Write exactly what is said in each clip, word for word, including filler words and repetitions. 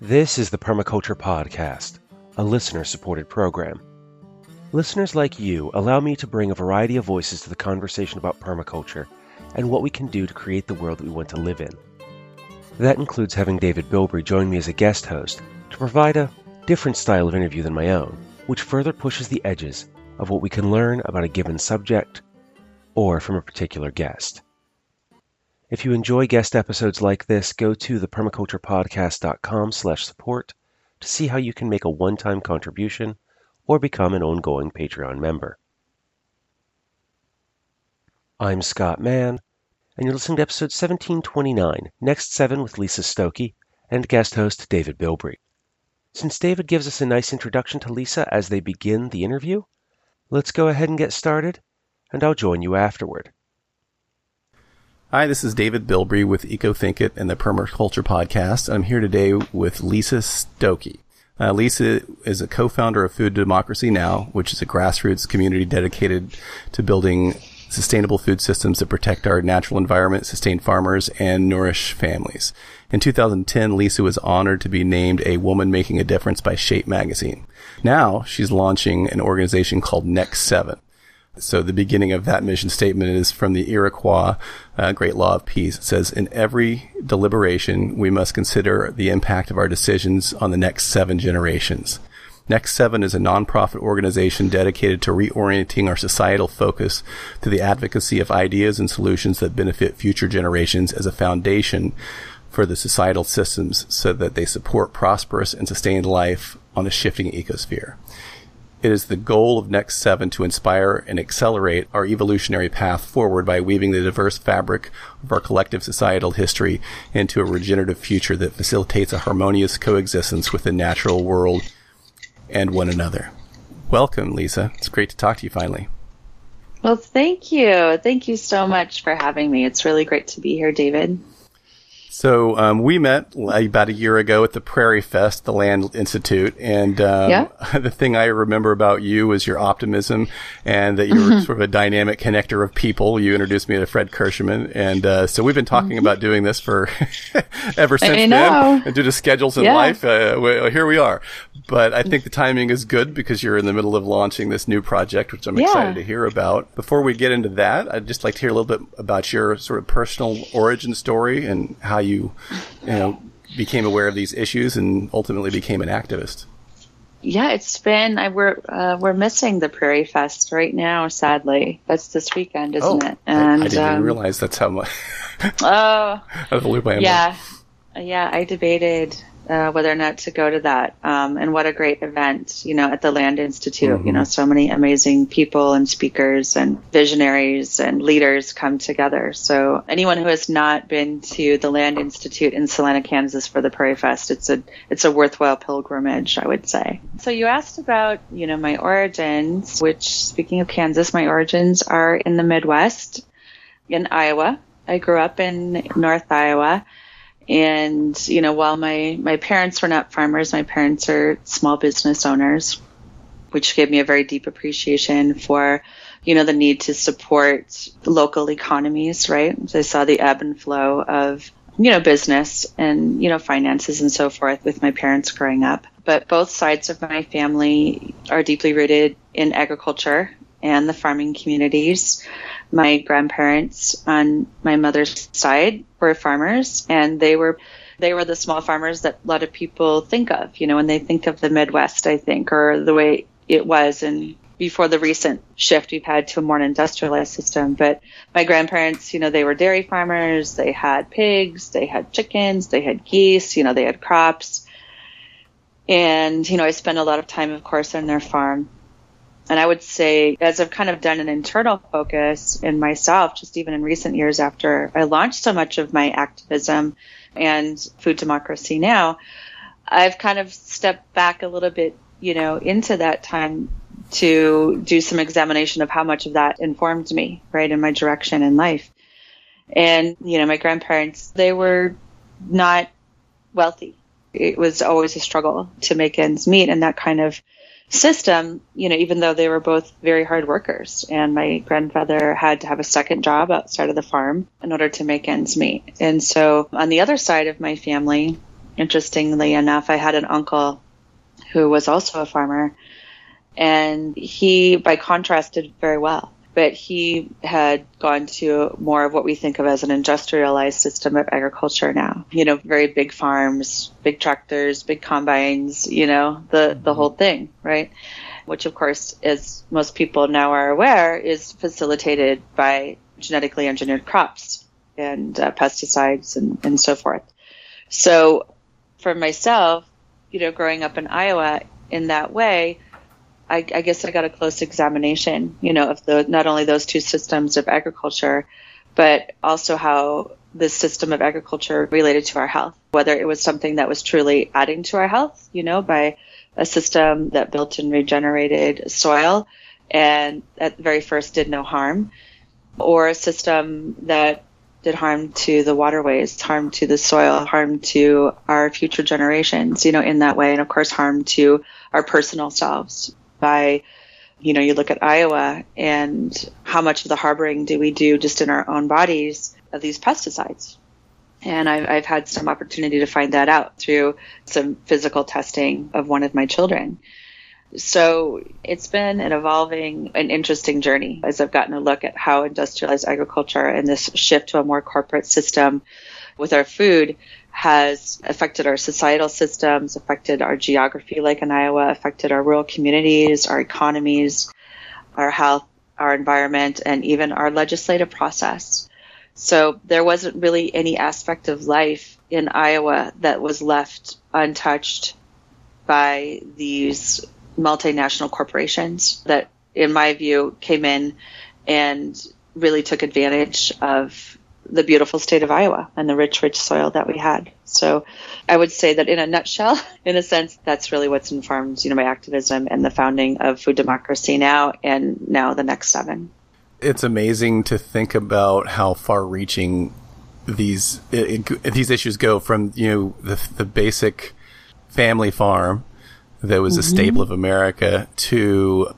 This is the Permaculture Podcast, a listener-supported program. Listeners like you allow me to bring a variety of voices to the conversation about permaculture and what we can do to create the world that we want to live in. That includes having David Bilbrey join me as a guest host to provide a different style of interview than my own, which further pushes the edges of what we can learn about a given subject or from a particular guest. If you enjoy guest episodes like this, go to thepermaculturepodcast.com slash support to see how you can make a one-time contribution or become an ongoing Patreon member. I'm Scott Mann, and you're listening to episode seventeen twenty-nine, Next seven with Lisa Stokke and guest host David Bilbrey. Since David gives us a nice introduction to Lisa as they begin the interview, let's go ahead and get started, and I'll join you afterward. Hi, this is David Bilbrey with EcoThinkIt and the Permaculture Podcast. I'm here today with Lisa Stokke. Uh, Lisa is a co-founder of Food Democracy Now!, which is a grassroots community dedicated to building sustainable food systems that protect our natural environment, sustain farmers, and nourish families. In two thousand ten, Lisa was honored to be named a Woman Making a Difference by Shape magazine. Now she's launching an organization called Next seven. So the beginning of that mission statement is from the Iroquois uh, Great Law of Peace. It says, in every deliberation, we must consider the impact of our decisions on the next seven generations. Next seven is a nonprofit organization dedicated to reorienting our societal focus to the advocacy of ideas and solutions that benefit future generations as a foundation for the societal systems so that they support prosperous and sustained life on the shifting ecosphere. It is the goal of Next seven to inspire and accelerate our evolutionary path forward by weaving the diverse fabric of our collective societal history into a regenerative future that facilitates a harmonious coexistence with the natural world and one another. Welcome, Lisa. It's great to talk to you finally. Well, thank you. Thank you so much for having me. It's really great to be here, David. So um, we met about a year ago at the Prairie Fest, the Land Institute, and um, yeah. the thing I remember about you was your optimism and that you were sort of a dynamic connector of people. You introduced me to Fred Kirschman, and uh, so we've been talking about doing this for ever since I know. then. And due to schedules in yeah. life, uh, we, here we are. But I think the timing is good because you're in the middle of launching this new project, which I'm yeah. excited to hear about. Before we get into that, I'd just like to hear a little bit about your sort of personal origin story and how you, you know, became aware of these issues and ultimately became an activist. Yeah, it's been, I, we're, uh, we're missing the Prairie Fest right now, sadly. That's this weekend, isn't oh, it? And I, I didn't um, even realize that's how much. Oh, yeah. Yeah, I debated uh, whether or not to go to that. Um, and what a great event, you know, at the Land Institute. Mm-hmm. You know, so many amazing people and speakers and visionaries and leaders come together. So anyone who has not been to the Land Institute in Salina, Kansas for the Prairie Fest, it's a it's a worthwhile pilgrimage, I would say. So you asked about, you know, my origins, which, speaking of Kansas, my origins are in the Midwest, in Iowa. I grew up in North Iowa. And, you know, while my, my parents were not farmers, my parents are small business owners, which gave me a very deep appreciation for, you know, the need to support local economies, right? So I saw the ebb and flow of, you know, business and, you know, finances and so forth with my parents growing up. But both sides of my family are deeply rooted in agriculture and the farming communities. My grandparents on my mother's side were farmers, and they were they were the small farmers that a lot of people think of, you know, when they think of the Midwest, I think, or the way it was. And before the recent shift we've had to a more industrialized system. But my grandparents, you know, they were dairy farmers. They had pigs, they had chickens, they had geese, you know, they had crops. And, you know, I spent a lot of time, of course, on their farm. And I would say, as I've kind of done an internal focus in myself, just even in recent years after I launched so much of my activism and Food Democracy Now!, I've kind of stepped back a little bit, you know, into that time to do some examination of how much of that informed me, right, in my direction in life. And, you know, my grandparents, they were not wealthy. It was always a struggle to make ends meet, and that kind of system, you know, even though they were both very hard workers, and my grandfather had to have a second job outside of the farm in order to make ends meet. And so on the other side of my family, interestingly enough, I had an uncle who was also a farmer, and he, by contrast, did very well. But he had gone to more of what we think of as an industrialized system of agriculture now. You know, very big farms, big tractors, big combines, you know, the, the whole thing, right? Which, of course, as most people now are aware, is facilitated by genetically engineered crops and uh, pesticides and, and so forth. So for myself, you know, growing up in Iowa in that way, I, I guess I got a close examination, you know, of the, not only those two systems of agriculture, but also how this system of agriculture related to our health, whether it was something that was truly adding to our health, you know, by a system that built and regenerated soil and at the very first did no harm, or a system that did harm to the waterways, harm to the soil, harm to our future generations, you know, in that way. And of course, harm to our personal selves by, you know, you look at Iowa and how much of the harboring do we do just in our own bodies of these pesticides? And I've, I've had some opportunity to find that out through some physical testing of one of my children. So it's been an evolving and interesting journey as I've gotten a look at how industrialized agriculture and this shift to a more corporate system with our food has affected our societal systems, affected our geography like in Iowa, affected our rural communities, our economies, our health, our environment, and even our legislative process. So there wasn't really any aspect of life in Iowa that was left untouched by these multinational corporations that, in my view, came in and really took advantage of the beautiful state of Iowa and the rich, rich soil that we had. So I would say that in a nutshell, in a sense, that's really what's informed, you know, my activism and the founding of Food Democracy Now! And now the Next Seven. It's amazing to think about how far-reaching these it, it, these issues go from, you know, the, the basic family farm that was mm-hmm. a staple of America to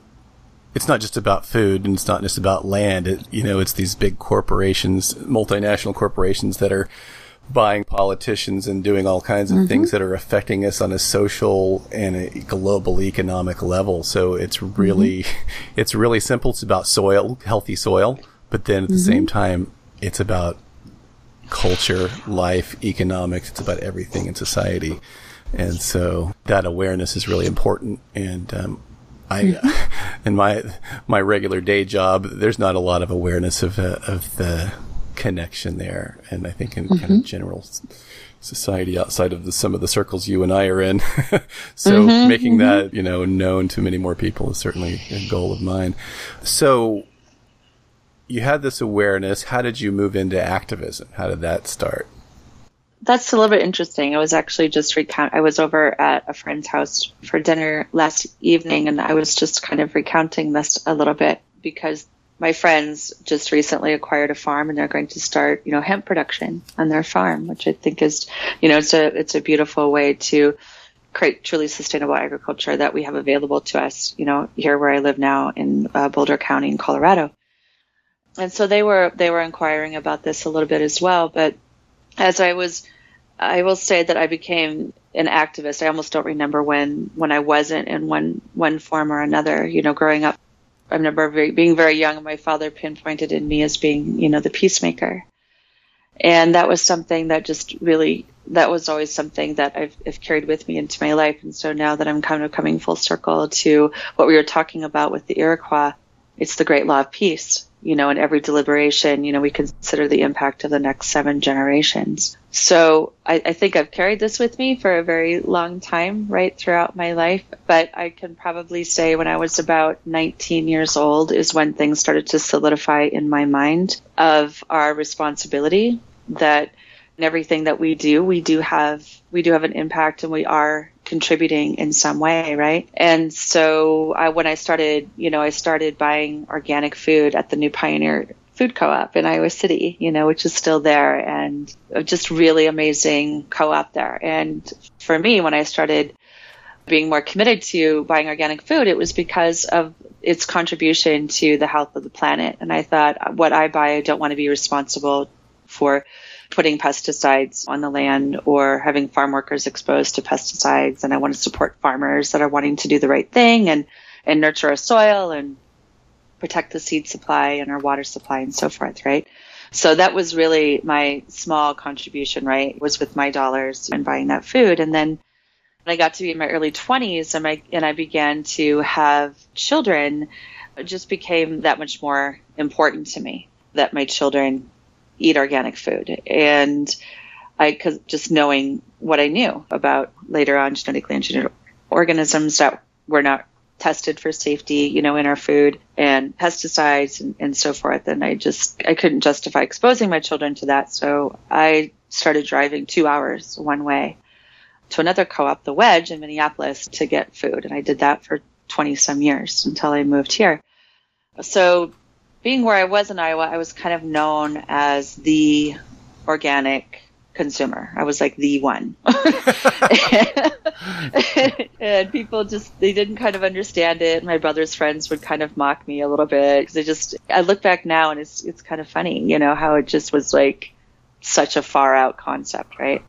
it's not just about food and it's not just about land. It, you know, it's these big corporations, multinational corporations that are buying politicians and doing all kinds of mm-hmm. things that are affecting us on a social and a global economic level. So it's really, mm-hmm. it's really simple. It's about soil, healthy soil, but then at the mm-hmm. same time, it's about culture, life, economics. It's about everything in society. And so that awareness is really important. And, um, I, mm-hmm. in my, my regular day job, there's not a lot of awareness of, uh, of the, connection there, and I think in mm-hmm. kind of general society outside of the, some of the circles you and I are in. So mm-hmm, making mm-hmm. that, you know, known to many more people is certainly a goal of mine. So you had this awareness. How did you move into activism? How did that start? That's a little bit interesting. I was actually just recount. I was over at a friend's house for dinner last evening, and I was just kind of recounting this a little bit because my friends just recently acquired a farm and they're going to start, you know, hemp production on their farm, which I think is, you know, it's a, it's a beautiful way to create truly sustainable agriculture that we have available to us, you know, here where I live now in uh, Boulder County in Colorado. And so they were, they were inquiring about this a little bit as well. But as I was, I will say that I became an activist. I almost don't remember when, when I wasn't in one, one form or another, you know, growing up. I remember very, being very young, my father pinpointed in me as being, you know, the peacemaker. And that was something that just really, that was always something that I've, I've carried with me into my life. And so now that I'm kind of coming full circle to what we were talking about with the Iroquois, it's the Great Law of Peace, you know, in every deliberation, you know, we consider the impact of the next seven generations. So I, I think I've carried this with me for a very long time, right, throughout my life. But I can probably say when I was about nineteen years old is when things started to solidify in my mind of our responsibility that in everything that we do, we do have, we do have an impact and we are contributing in some way, right? And so I, when I started, you know, I started buying organic food at the New Pioneer Food Co-op in Iowa City, you know, which is still there, and just really amazing co-op there. And for me, when I started being more committed to buying organic food, it was because of its contribution to the health of the planet. And I thought, what I buy, I don't want to be responsible for putting pesticides on the land or having farm workers exposed to pesticides. And I want to support farmers that are wanting to do the right thing and, and nurture our soil and protect the seed supply and our water supply and so forth, right? So that was really my small contribution, right, was with my dollars and buying that food. And then when I got to be in my early twenties and, my, and I began to have children, it just became that much more important to me that my children eat organic food. And I, cause just knowing what I knew about later on genetically engineered organisms that were not tested for safety, you know, in our food and pesticides and, and so forth. And I just, I couldn't justify exposing my children to that. So I started driving two hours one way to another co-op, The Wedge in Minneapolis, to get food. And I did that for twenty some years until I moved here. So being where I was in Iowa, I was kind of known as the organic consumer. I was like the one. and, and people just, they didn't kind of understand it. My brother's friends would kind of mock me a little bit because I just, I look back now and it's, it's kind of funny, you know, how it just was like such a far out concept, right?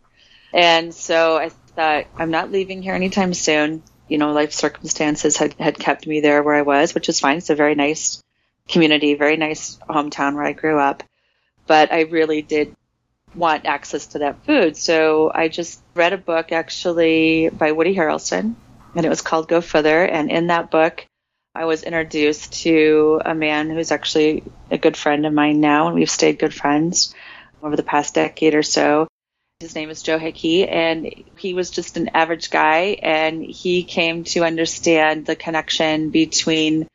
And so I thought, I'm not leaving here anytime soon. You know, life circumstances had, had kept me there where I was, which is fine. It's a very nice community, very nice hometown where I grew up. But I really did want access to that food. So I just read a book actually by Woody Harrelson, and it was called Go Further. And in that book, I was introduced to a man who's actually a good friend of mine now, and we've stayed good friends over the past decade or so. His name is Joe Hickey, and he was just an average guy, and he came to understand the connection between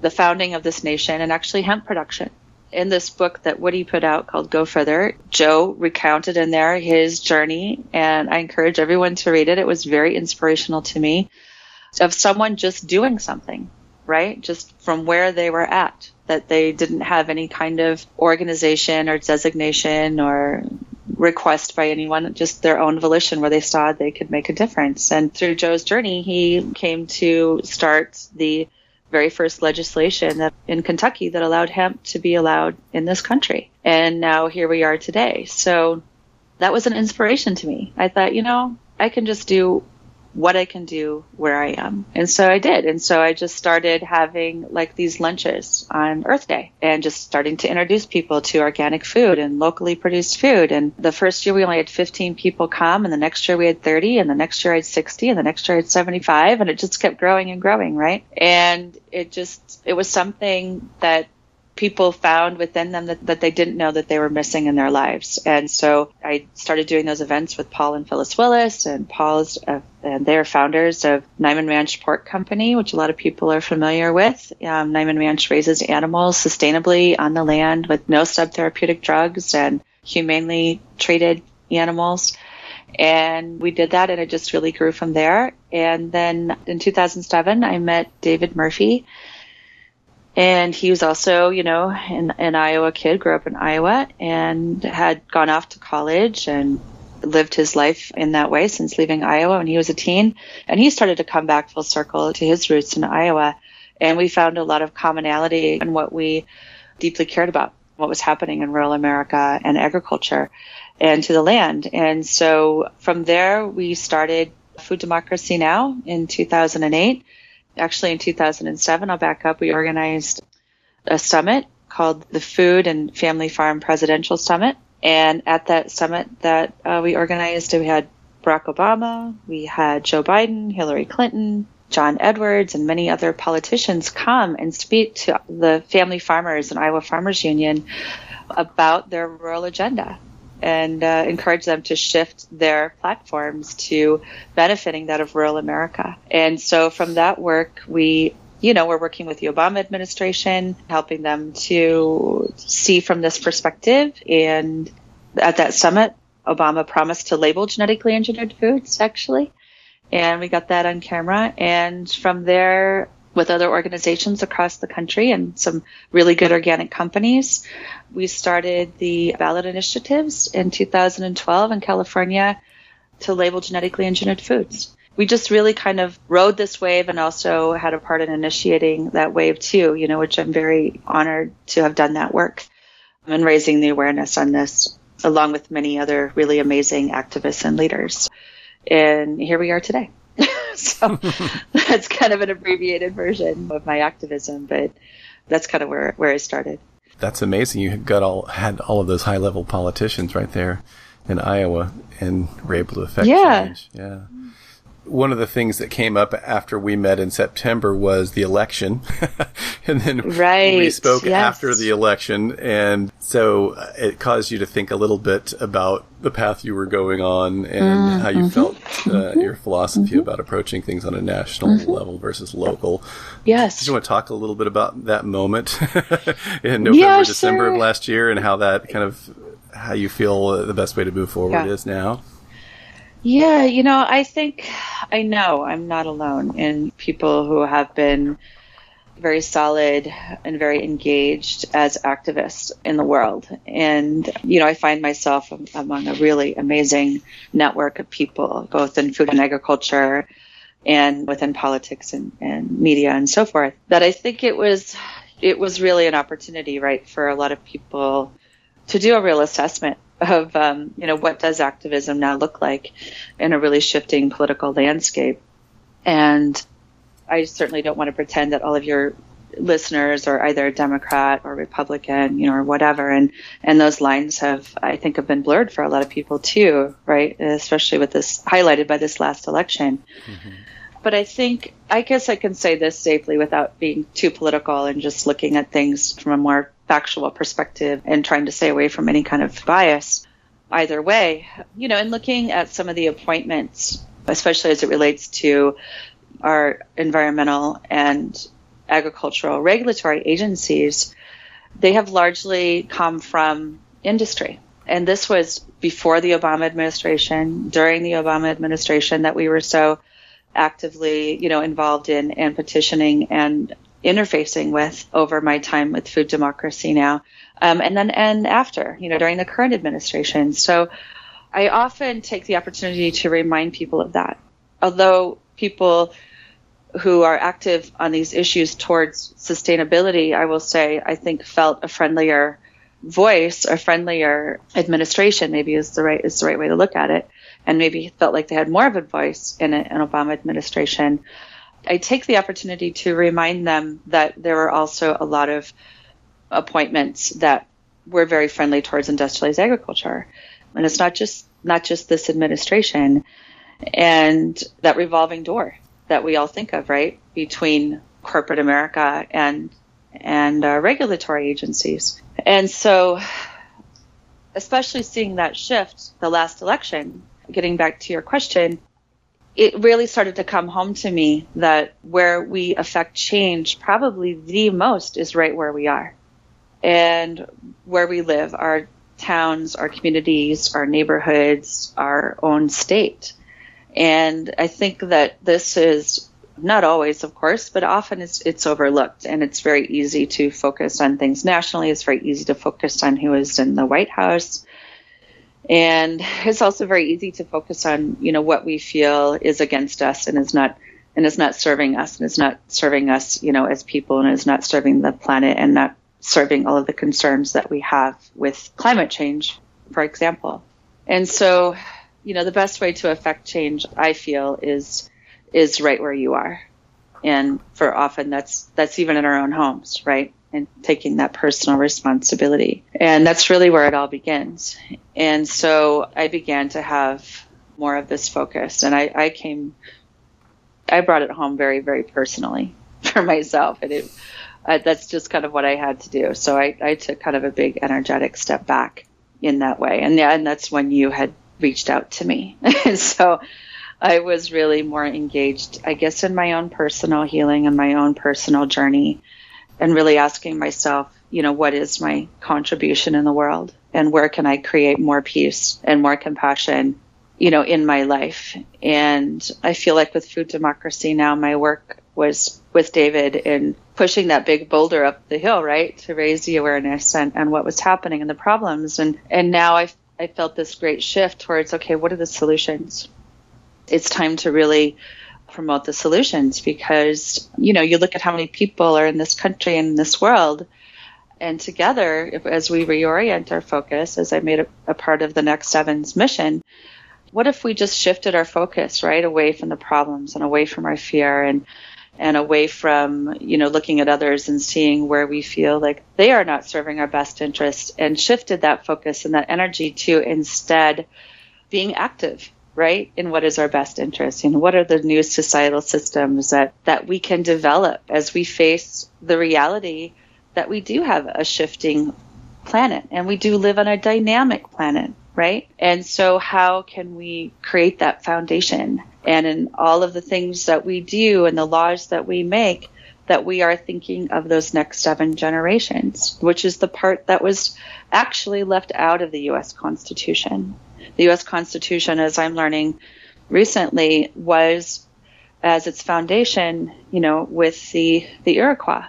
the founding of this nation and actually hemp production. In this book that Woody put out called Go Further, Joe recounted in there his journey, and I encourage everyone to read it. It was very inspirational to me, of someone just doing something, right? Just from where they were at, that they didn't have any kind of organization or designation or request by anyone, just their own volition where they saw they could make a difference. And through Joe's journey, he came to start the very first legislation that, in Kentucky that allowed hemp to be allowed in this country. And now here we are today. So that was an inspiration to me. I thought, you know, I can just do what I can do where I am. And so I did. And so I just started having like these lunches on Earth Day and just starting to introduce people to organic food and locally produced food. And the first year we only had fifteen people come, and the next year we had thirty, and the next year I had sixty, and the next year I had seventy-five, and it just kept growing and growing, right? And it just, it was something that people found within them that, that they didn't know that they were missing in their lives. And so I started doing those events with Paul and Phyllis Willis, and Paul's uh, and they are founders of Niman Ranch Pork Company, which a lot of people are familiar with. Um, Niman Ranch raises animals sustainably on the land with no subtherapeutic drugs and humanely treated animals. And we did that, and it just really grew from there. And then in two thousand seven, I met David Murphy. And he was also, you know, an, an Iowa kid, grew up in Iowa, and had gone off to college and lived his life in that way since leaving Iowa when he was a teen. And he started to come back full circle to his roots in Iowa. And we found a lot of commonality in what we deeply cared about, what was happening in rural America and agriculture and to the land. And so from there, we started Food Democracy Now! In two thousand eight. Actually, in two thousand seven, I'll back up, we organized a summit called the Food and Family Farm Presidential Summit. And at that summit that uh, we organized, we had Barack Obama, we had Joe Biden, Hillary Clinton, John Edwards, and many other politicians come and speak to the family farmers and Iowa Farmers Union about their rural agenda, and uh, encourage them to shift their platforms to benefiting that of rural America. And so from that work, we, you know, we're working with the Obama administration, helping them to see from this perspective. And at that summit, Obama promised to label genetically engineered foods, actually. And we got that on camera. And from there, with other organizations across the country and some really good organic companies, we started the ballot initiatives in two thousand twelve in California to label genetically engineered foods. We just really kind of rode this wave and also had a part in initiating that wave too, you know, which I'm very honored to have done that work and raising the awareness on this. along with many other really amazing activists and leaders. And here we are today. So that's kind of an abbreviated version of my activism, but that's kind of where where I started. That's amazing. You got all had all of those high level politicians right there in Iowa and were able to affect yeah. change. Yeah. One of the things that came up after we met in September was the election. And then right. we spoke yes. after the election. And so it caused you to think a little bit about the path you were going on and mm-hmm. how you felt uh, mm-hmm. your philosophy mm-hmm. about approaching things on a national mm-hmm. level versus local. Yes. Do you want to talk a little bit about that moment in November, yeah, December sure. of last year and how that kind of, how you feel the best way to move forward yeah. is now? Yeah, you know, I think I know I'm not alone in people who have been very solid and very engaged as activists in the world. And, you know, I find myself among a really amazing network of people, both in food and agriculture and within politics and, and media and so forth, that I think it was it was really an opportunity, right, for a lot of people to do a real assessment of, um, you know, what does activism now look like in a really shifting political landscape? And I certainly don't want to pretend that all of your listeners are either Democrat or Republican, you know, or whatever. And, and those lines have, I think, have been blurred for a lot of people too, right? Especially with this highlighted by this last election. Mm-hmm. But I think, I guess I can say this safely without being too political and just looking at things from a more factual perspective and trying to stay away from any kind of bias either way. You know, and looking at some of the appointments, especially as it relates to our environmental and agricultural regulatory agencies, they have largely come from industry. And this was before the Obama administration, during the Obama administration, that we were so actively, you know, involved in and petitioning and interfacing with over my time with Food Democracy Now! Um, and then and after, you know, during the current administration. So I often take the opportunity to remind people of that. Although people who are active on these issues towards sustainability, I will say, I think felt a friendlier voice, a friendlier administration, maybe is the right is the right way to look at it. And maybe felt like they had more of a voice in an Obama administration. I take the opportunity to remind them that there were also a lot of appointments that were very friendly towards industrialized agriculture. And it's not just not just this administration and that revolving door that we all think of, right, between corporate America and and uh, regulatory agencies. And so especially seeing that shift, the last election, getting back to your question, it really started to come home to me that where we affect change probably the most is right where we are and where we live, our towns, our communities, our neighborhoods, our own state. And I think that this is not always, of course, but often it's, it's overlooked, and it's very easy to focus on things nationally. It's very easy to focus on who is in the White House. And it's also very easy to focus on, you know, what we feel is against us and is not and is not serving us and is not serving us, you know, as people, and is not serving the planet and not serving all of the concerns that we have with climate change, for example. And so, you know, the best way to affect change, I feel, is is right where you are. And for often that's that's even in our own homes, right? And taking that personal responsibility. And that's really where it all begins. And so I began to have more of this focus. And I, I came, I brought it home very, very personally for myself. And it, uh, that's just kind of what I had to do. So I, I took kind of a big energetic step back in that way. And, and that's when you had reached out to me. And so I was really more engaged, I guess, in my own personal healing and my own personal journey. And really asking myself, you know, what is my contribution in the world? And where can I create more peace and more compassion, you know, in my life? And I feel like with Food Democracy Now!, my work was with David in pushing that big boulder up the hill, right, to raise the awareness and, and what was happening and the problems. And, and now I I felt this great shift towards, okay, what are the solutions? It's time to really promote the solutions, because, you know, you look at how many people are in this country and in this world And together, as we reorient our focus, as I made a, a part of the Next seven's mission, what if we just shifted our focus, right, away from the problems and away from our fear and and away from, you know, looking at others and seeing where we feel like they are not serving our best interest, and shifted that focus and that energy to instead being active, right, in what is our best interest, and what are the new societal systems that, that we can develop as we face the reality that we do have a shifting planet and we do live on a dynamic planet, right? And so how can we create that foundation? And in all of the things that we do and the laws that we make, that we are thinking of those next seven generations, which is the part that was actually left out of the U S Constitution. The U S Constitution, as I'm learning recently, was as its foundation, you know, with the, the Iroquois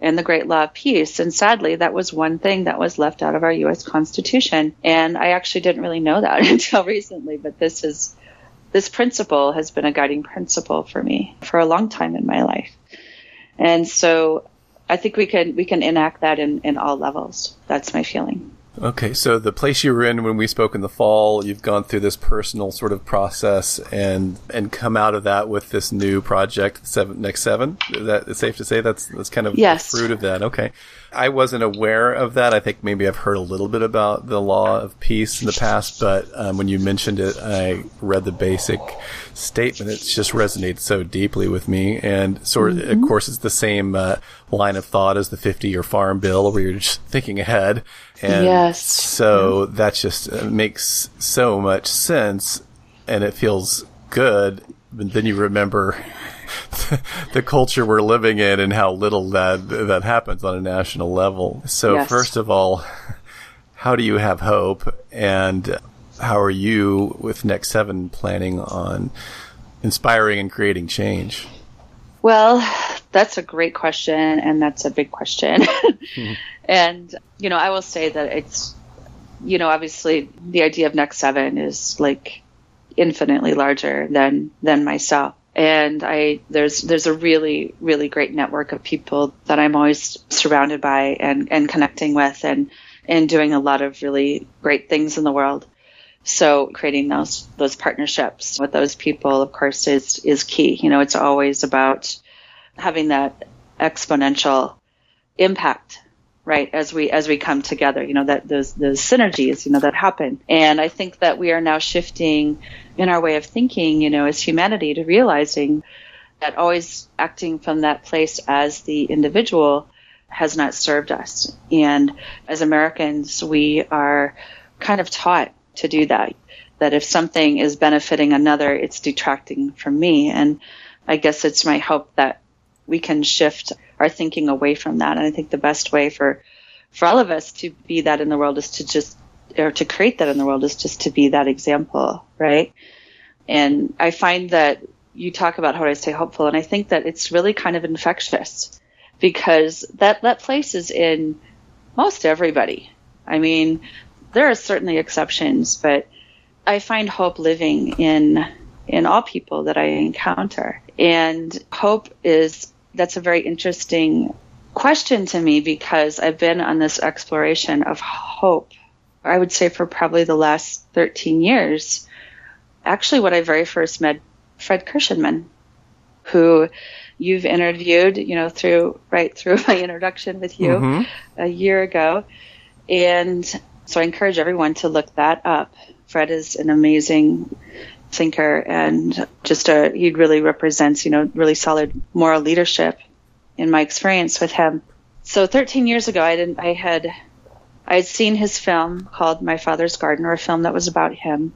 and the Great Law of Peace. And sadly, that was one thing that was left out of our U S Constitution. And I actually didn't really know that until recently, but this is... This principle has been a guiding principle for me for a long time in my life. And so I think we can we can enact that in, in all levels. That's my feeling. Okay, so the place you were in when we spoke in the fall, you've gone through this personal sort of process and and come out of that with this new project, seven, Next seven. Is that safe to say? That's that's kind of yes. The fruit of that. Okay. I wasn't aware of that. I think maybe I've heard a little bit about the Law of Peace in the past, but um, when you mentioned it, I read the basic statement. It just resonates so deeply with me. And sort of, mm-hmm. of course, it's the same uh, line of thought as the fifty-year farm bill, where you're just thinking ahead. And yes. so mm-hmm. that just makes so much sense, and it feels good. But then you remember the culture we're living in and how little that that happens on a national level. So yes. First of all, how do you have hope, and how are you with Next seven planning on inspiring and creating change? Well, that's a great question, and that's a big question. Mm-hmm. And, you know, I will say that it's, you know, obviously the idea of Next seven is like infinitely larger than than myself. And I there's there's a really, really great network of people that I'm always surrounded by and, and connecting with and, and doing a lot of really great things in the world. So creating those those partnerships with those people, of course, is is key. You know, it's always about having that exponential impact, right? As we as we come together, you know, that those those synergies, you know, that happen. And I think that we are now shifting in our way of thinking, you know, as humanity, to realizing that always acting from that place as the individual has not served us. And as Americans, we are kind of taught to do that, that if something is benefiting another, it's detracting from me. And I guess it's my hope that we can shift our thinking away from that. And I think the best way for, for all of us to be that in the world is to just, or to create that in the world is just to be that example, right? And I find that you talk about how I stay hopeful, and I think that it's really kind of infectious, because that, that place is in most everybody. I mean, there are certainly exceptions, but I find hope living in in all people that I encounter. And hope is, that's a very interesting question to me, because I've been on this exploration of hope, I would say, for probably the last thirteen years. Actually, when I very first met Fred Kirschman, who you've interviewed, you know, through right through my introduction with you mm-hmm. a year ago. And so I encourage everyone to look that up. Fred is an amazing thinker, and just a, he really represents, you know, really solid moral leadership in my experience with him. So thirteen years ago, I didn't, I had, I had seen his film called My Father's Garden, or a film that was about him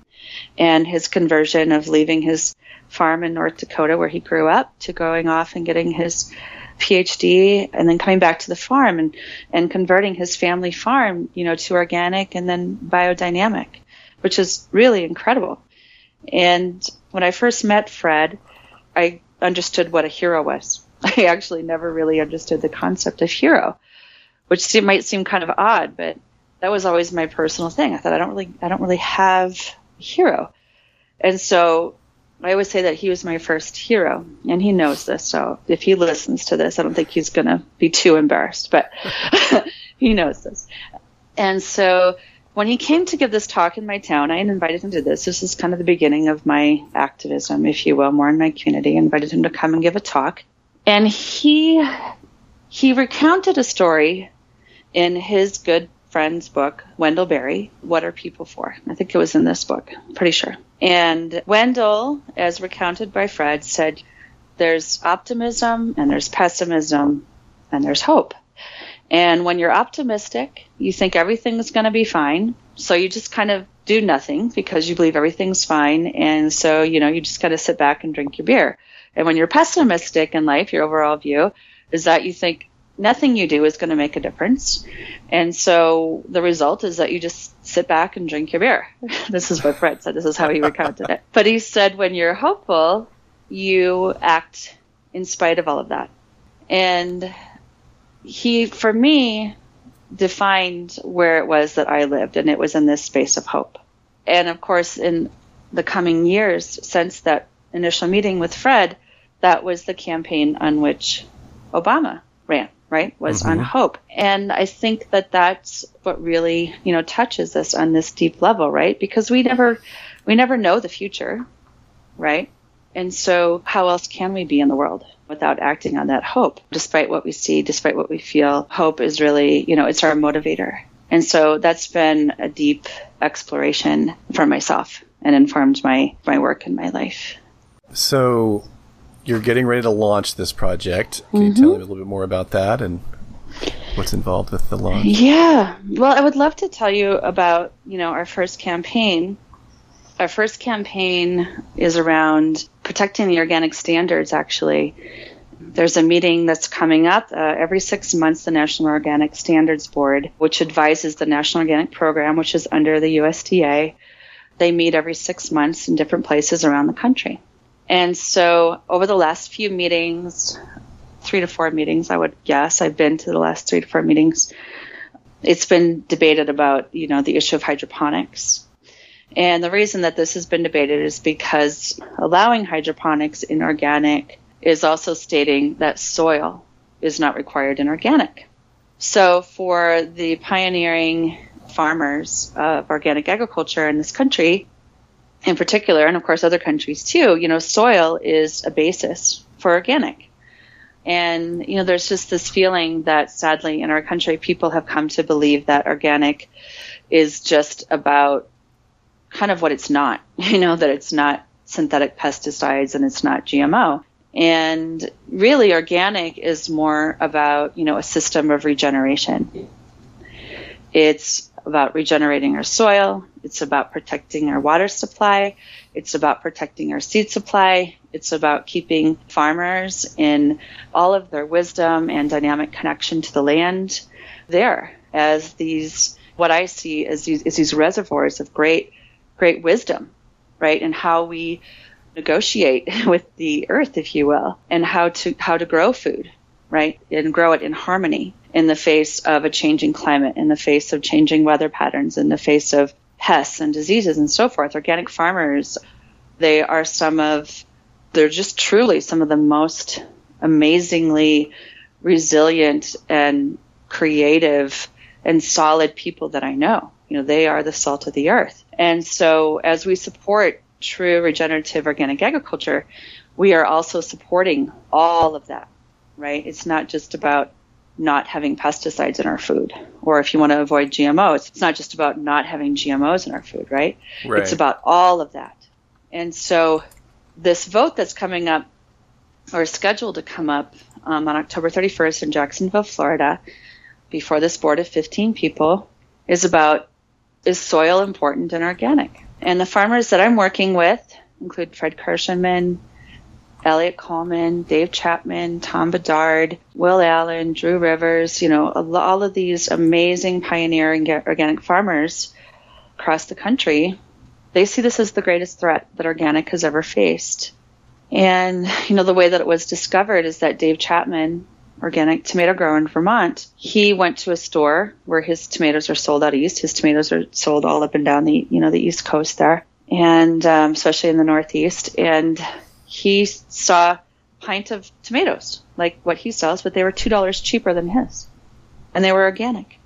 and his conversion of leaving his farm in North Dakota where he grew up to going off and getting his PhD, and then coming back to the farm and, and converting his family farm, you know, to organic and then biodynamic, which is really incredible. And when I first met Fred, I understood what a hero was. I actually never really understood the concept of hero, which seem, might seem kind of odd, but that was always my personal thing. I thought, I don't really, I don't really have a hero. And so I always say that he was my first hero, and he knows this. So if he listens to this, I don't think he's going to be too embarrassed. But He knows this. And so when he came to give this talk in my town, I invited him to this. This is kind of the beginning of my activism, if you will, more in my community. I invited him to come and give a talk. And he he recounted a story in his good friend's book, Wendell Berry, What Are People For? I think it was in this book, I'm pretty sure. And Wendell, as recounted by Fred, said, there's optimism and there's pessimism and there's hope. And when you're optimistic, you think everything's going to be fine. So you just kind of do nothing because you believe everything's fine. And so, you know, you just kind of sit back and drink your beer. And when you're pessimistic in life, your overall view is that you think nothing you do is going to make a difference. And so the result is that you just sit back and drink your beer. This is what Fred said. This is how he recounted it. But he said when you're hopeful, you act in spite of all of that. And he, for me, defined where it was that I lived, and it was in this space of hope. And, of course, in the coming years since that initial meeting with Fred, that was the campaign on which Obama ran, right, was mm-hmm. on hope. And I think that that's what really, you know, touches us on this deep level, right, because we never, we never know the future, right? And so how else can we be in the world without acting on that hope? Despite what we see, despite what we feel, hope is really, you know, it's our motivator. And so that's been a deep exploration for myself and informed my, my work and my life. So you're getting ready to launch this project. Can mm-hmm. you tell me a little bit more about that and what's involved with the launch? Yeah. Well, I would love to tell you about, you know, our first campaign. Our first campaign is around protecting the organic standards, actually. There's a meeting that's coming up uh, every six months, the National Organic Standards Board, which advises the National Organic Program, which is under the U S D A. They meet every six months in different places around the country. And so over the last few meetings, three to four meetings, I would guess, I've been to the last three to four meetings, it's been debated about, you know, the issue of hydroponics. And the reason that this has been debated is because allowing hydroponics in organic is also stating that soil is not required in organic. So for the pioneering farmers of organic agriculture in this country in particular, and of course other countries too, you know, soil is a basis for organic. And, you know, there's just this feeling that sadly in our country, people have come to believe that organic is just about kind of what it's not, you know, that it's not synthetic pesticides and it's not G M O. And really organic is more about, you know, a system of regeneration. It's about regenerating our soil. It's about protecting our water supply. It's about protecting our seed supply. It's about keeping farmers in all of their wisdom and dynamic connection to the land there as these, what I see as these, is these reservoirs of great great wisdom, right? And how we negotiate with the earth, if you will, and how to how to grow food, right? And grow it in harmony in the face of a changing climate, in the face of changing weather patterns, in the face of pests and diseases and so forth. Organic farmers, they are some of, they're just truly some of the most amazingly resilient and creative and solid people that I know. You know, they are the salt of the earth. And so as we support true regenerative organic agriculture, we are also supporting all of that, right? It's not just about not having pesticides in our food. Or if you want to avoid G M Os, it's not just about not having G M Os in our food, right? Right. It's about all of that. And so this vote that's coming up or scheduled to come up um, on October thirty-first in Jacksonville, Florida, before this board of fifteen people, is about is soil important and organic? And the farmers that I'm working with include Fred Kirschman, Elliot Coleman, Dave Chapman, Tom Bedard, Will Allen, Drew Rivers, you know, all of these amazing pioneering organic farmers across the country. They see this as the greatest threat that organic has ever faced. And, you know, the way that it was discovered is that Dave Chapman, organic tomato grower in Vermont, he went to a store where his tomatoes are sold out east. His tomatoes are sold all up and down the, you know, the East Coast there, and um, especially in the Northeast. And he saw a pint of tomatoes, like what he sells, but they were two dollars cheaper than his, and they were organic.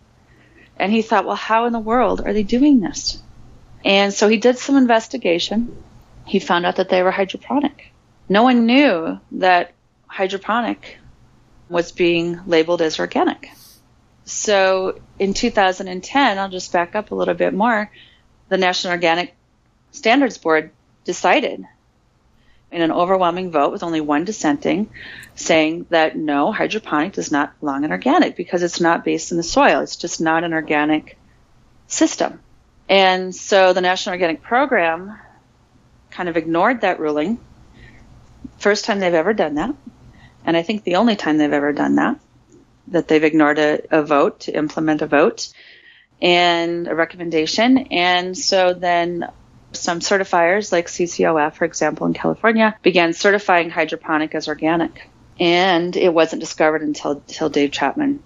And he thought, well, how in the world are they doing this? And so he did some investigation. He found out that they were hydroponic. No one knew that hydroponic was being labeled as organic. So in two thousand ten, I'll just back up a little bit more, the National Organic Standards Board decided in an overwhelming vote with only one dissenting, saying that no, hydroponic does not belong in organic because it's not based in the soil. It's just not an organic system. And so the National Organic Program kind of ignored that ruling. First time they've ever done that. And I think the only time they've ever done that, that they've ignored a, a vote to implement a vote and a recommendation. And so then some certifiers like C C O F, for example, in California, began certifying hydroponic as organic. And it wasn't discovered until, until Dave Chapman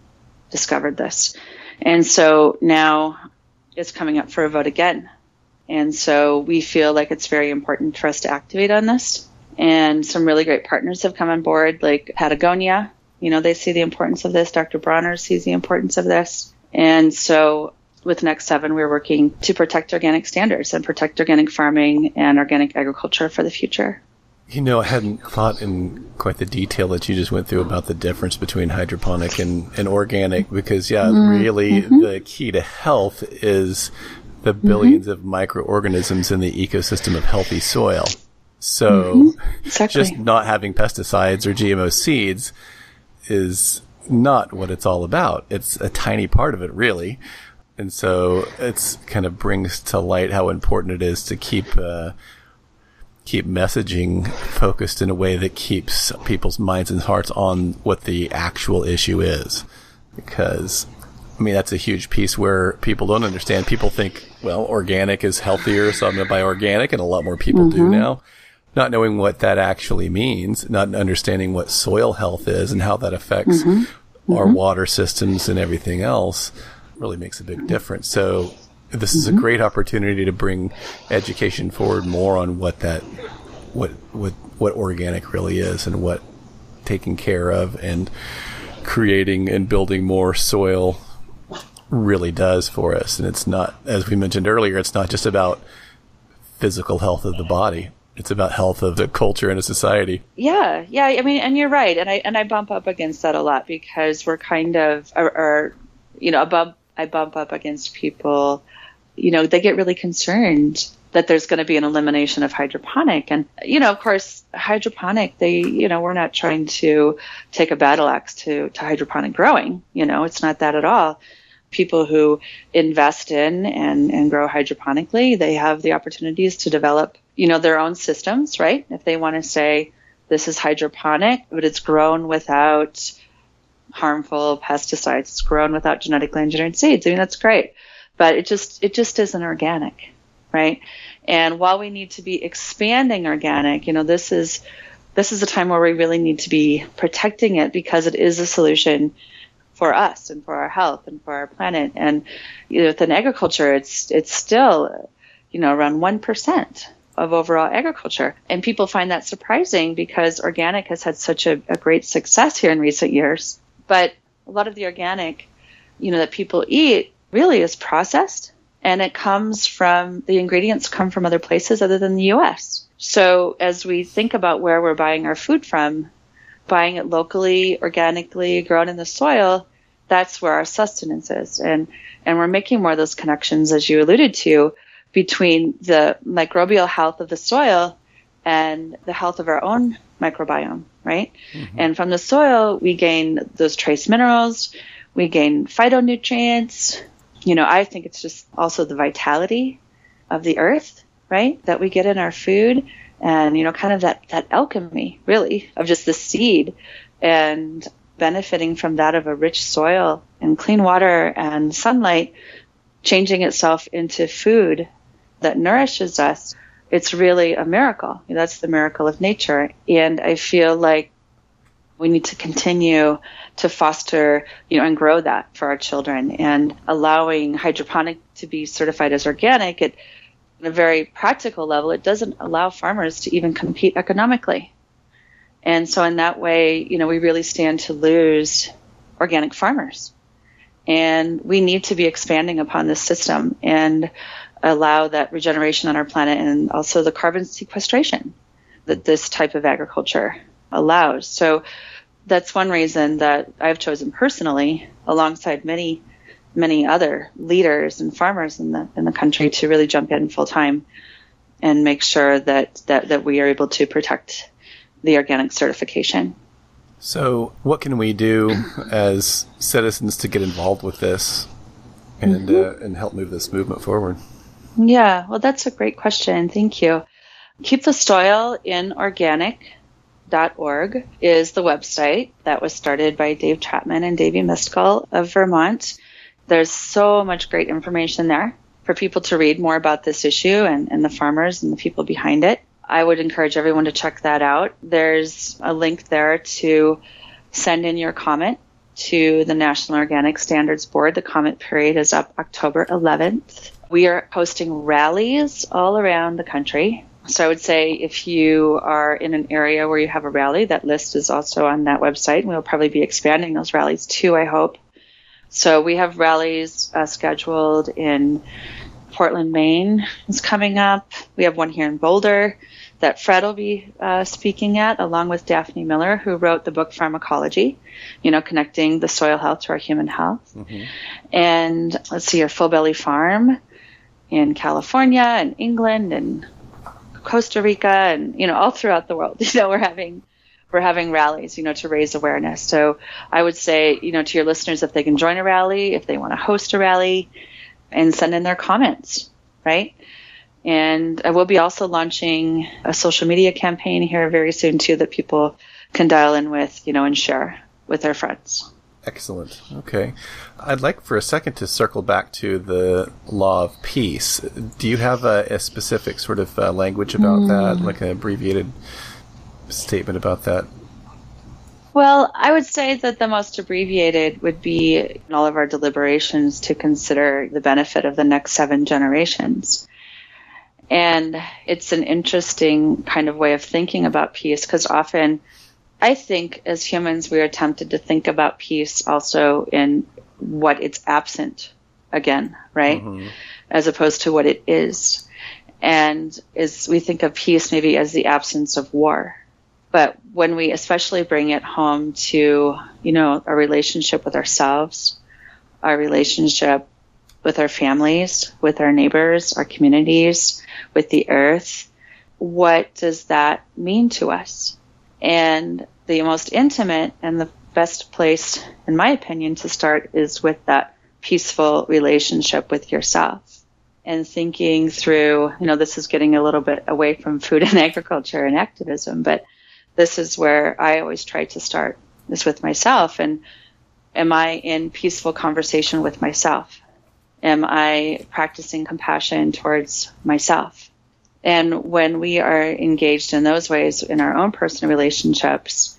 discovered this. And so now it's coming up for a vote again. And so we feel like it's very important for us to activate on this. And some really great partners have come on board, like Patagonia. You know, they see the importance of this. Doctor Bronner sees the importance of this. And so with Next seven, we're working to protect organic standards and protect organic farming and organic agriculture for the future. You know, I hadn't thought in quite the detail that you just went through about the difference between hydroponic and, and organic because, yeah, mm-hmm. really mm-hmm. the key to health is the billions mm-hmm. of microorganisms in the ecosystem of healthy soil. So mm-hmm. exactly. just not having pesticides or G M O seeds is not what it's all about. It's a tiny part of it, really. And so it's kind of brings to light how important it is to keep uh, keep messaging focused in a way that keeps people's minds and hearts on what the actual issue is. Because, I mean, that's a huge piece where people don't understand. People think, well, organic is healthier, so I'm going to buy organic, and a lot more people mm-hmm. do now. Not knowing what that actually means, not understanding what soil health is and how that affects mm-hmm. our mm-hmm. water systems and everything else. Really makes a big difference. So this is mm-hmm. a great opportunity to bring education forward more on what that, what, what, what organic really is and what taking care of and creating and building more soil really does for us. And it's not, as we mentioned earlier, it's not just about physical health of the body. It's about health of the culture and a society. Yeah. Yeah. I mean, and you're right. And I, and I bump up against that a lot because we're kind of, or, or you know, above, I bump up against people, you know, they get really concerned that there's going to be an elimination of hydroponic. And, you know, of course, hydroponic, they, you know, we're not trying to take a battle axe to, to hydroponic growing. You know, it's not that at all. People who invest in and, and grow hydroponically, they have the opportunities to develop, you know, their own systems, right? If they want to say this is hydroponic, but it's grown without harmful pesticides, it's grown without genetically engineered seeds. I mean, that's great, but it just it just isn't organic, right? And while we need to be expanding organic, you know, this is this is a time where we really need to be protecting it because it is a solution for us and for our health and for our planet. And you know, within agriculture, it's it's still, you know, around one percent of overall agriculture. And people find that surprising because organic has had such a, a great success here in recent years. But a lot of the organic, you know, that people eat really is processed, and it comes from, the ingredients come from other places other than the U S. So as we think about where we're buying our food from, buying it locally, organically, grown in the soil, that's where our sustenance is. And, and we're making more of those connections, as you alluded to, between the microbial health of the soil and the health of our own microbiome, right? Mm-hmm. And from the soil, we gain those trace minerals, we gain phytonutrients. You know, I think it's just also the vitality of the earth, right, that we get in our food and, you know, kind of that, that alchemy, really, of just the seed and benefiting from that of a rich soil and clean water and sunlight, changing itself into food that nourishes us. It's really a miracle. That's the miracle of nature. And I feel like we need to continue to foster, you know, and grow that for our children. And allowing hydroponic to be certified as organic, it, on a very practical level, it doesn't allow farmers to even compete economically. And so in that way, you know, we really stand to lose organic farmers. And we need to be expanding upon this system and allow that regeneration on our planet, and also the carbon sequestration that this type of agriculture allows. So that's one reason that I've chosen personally, alongside many, many other leaders and farmers in the in the country, to really jump in full time and make sure that, that, that we are able to protect the organic certification. So what can we do as citizens to get involved with this and mm-hmm. uh, and help move this movement forward? Yeah, well, that's a great question. Thank you. keep the soil in organic dot org is the website that was started by Dave Chapman and Davey Miskel of Vermont. There's so much great information there for people to read more about this issue and, and the farmers and the people behind it. I would encourage everyone to check that out. There's a link there to send in your comment to the National Organic Standards Board. The comment period is up October eleventh. We are hosting rallies all around the country. So I would say if you are in an area where you have a rally, that list is also on that website. We'll probably be expanding those rallies too, I hope. So we have rallies uh, scheduled in Portland, Maine is coming up. We have one here in Boulder that Fred will be uh, speaking at, along with Daphne Miller, who wrote the book Pharmacology, you know, connecting the soil health to our human health. Mm-hmm. And let's see, your Full Belly Farm in California and England and Costa Rica and, you know, all throughout the world, you know, we're having We're having rallies, you know, to raise awareness. So I would say, you know, to your listeners, if they can join a rally, if they want to host a rally, and send in their comments, right? And I will be also launching a social media campaign here very soon, too, that people can dial in with, you know, and share with their friends. Excellent. Okay. I'd like for a second to circle back to the law of peace. Do you have a, a specific sort of uh, language about mm. that, like an abbreviated statement about that? Well, I would say that the most abbreviated would be in all of our deliberations to consider the benefit of the next seven generations. And it's an interesting kind of way of thinking about peace, because often I think as humans we are tempted to think about peace also in what it's absent again, right? Mm-hmm. As opposed to what it is. And is we think of peace maybe as the absence of war. But when we especially bring it home to, you know, our relationship with ourselves, our relationship with our families, with our neighbors, our communities, with the earth, what does that mean to us? And the most intimate and the best place, in my opinion, to start is with that peaceful relationship with yourself. And thinking through, you know, this is getting a little bit away from food and agriculture and activism, but this is where I always try to start, is with myself. And am I in peaceful conversation with myself? Am I practicing compassion towards myself? And when we are engaged in those ways in our own personal relationships,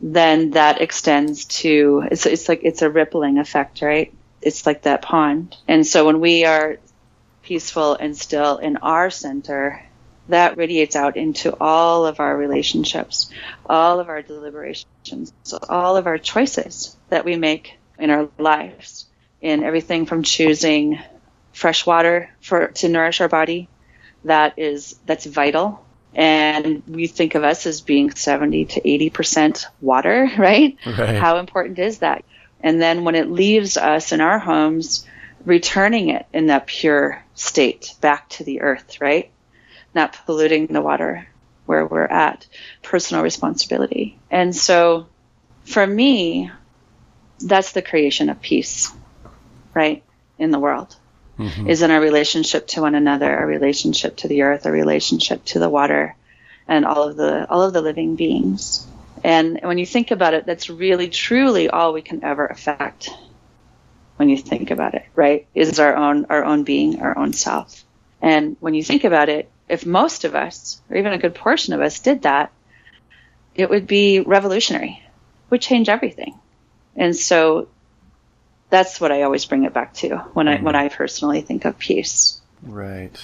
then that extends to, it's, it's like, it's a rippling effect, right? It's like that pond. And so when we are peaceful and still in our center, that radiates out into all of our relationships, all of our deliberations, all of our choices that we make in our lives, in everything from choosing fresh water for to nourish our body. That is, that's vital. And we think of us as being seventy to eighty percent water, right? Right. How important is that? And then when it leaves us in our homes, returning it in that pure state back to the earth, right? Not polluting the water where we're at. Personal responsibility. And so for me, that's the creation of peace, right? In the world, mm-hmm. is in our relationship to one another, our relationship to the earth, our relationship to the water, and all of the, all of the living beings. And when you think about it, that's really, truly all we can ever affect. When you think about it, right, is our own our own being, our own self. And when you think about it, if most of us, or even a good portion of us, did that, it would be revolutionary. It would change everything. And so that's what I always bring it back to when I when I personally think of peace. Right.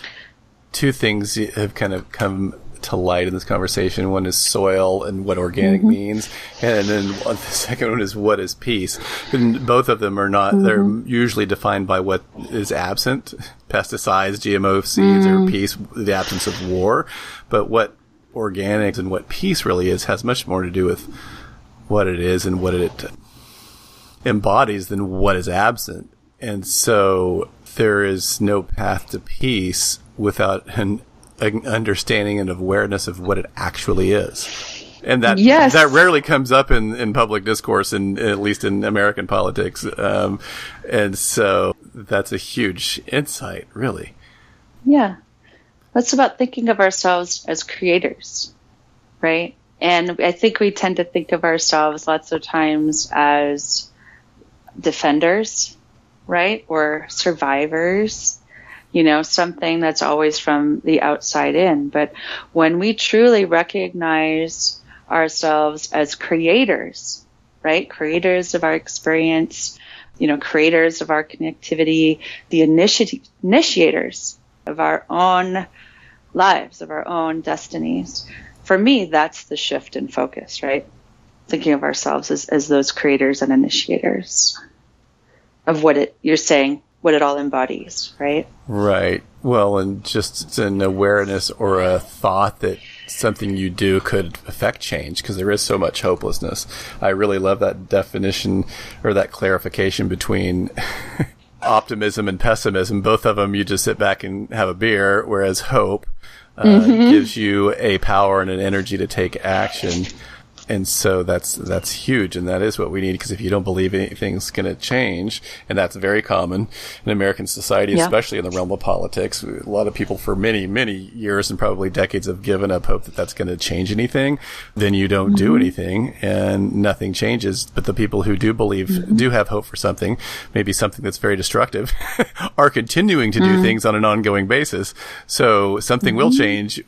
Two things have kind of come to light in this conversation. One is soil and what organic mm-hmm. means, and then the second one is what is peace. And both of them are not, mm-hmm. they're usually defined by what is absent, pesticides, G M O seeds, mm. or peace, the absence of war. But what organics and what peace really is has much more to do with what it is and what it embodies than what is absent. And so there is no path to peace without an, an understanding and awareness of what it actually is. And that yes. that rarely comes up in, in public discourse, and at least in American politics. Um, and so that's a huge insight, really. Yeah. That's about thinking of ourselves as creators, right? And I think we tend to think of ourselves lots of times as defenders, right? Or survivors, you know, something that's always from the outside in. But when we truly recognize ourselves as creators, right? Creators of our experience, you know, creators of our connectivity, the initi- initiators of our own lives, of our own destinies. For me, that's the shift in focus, right? Thinking of ourselves as, as those creators and initiators of what it, you're saying, what it all embodies, right? Right. Well, and just an awareness or a thought that something you do could affect change, because there is so much hopelessness. I really love that definition or that clarification between optimism and pessimism. Both of them, you just sit back and have a beer, whereas hope Uh, mm-hmm. gives you a power and an energy to take action. And so that's that's huge, and that is what we need, because if you don't believe anything's going to change, and that's very common in American society, yeah. especially in the realm of politics, a lot of people for many, many years and probably decades have given up hope that that's going to change anything. Then you don't mm-hmm. do anything, and nothing changes. But the people who do believe, mm-hmm. do have hope for something, maybe something that's very destructive, are continuing to do mm-hmm. things on an ongoing basis. So something mm-hmm. will change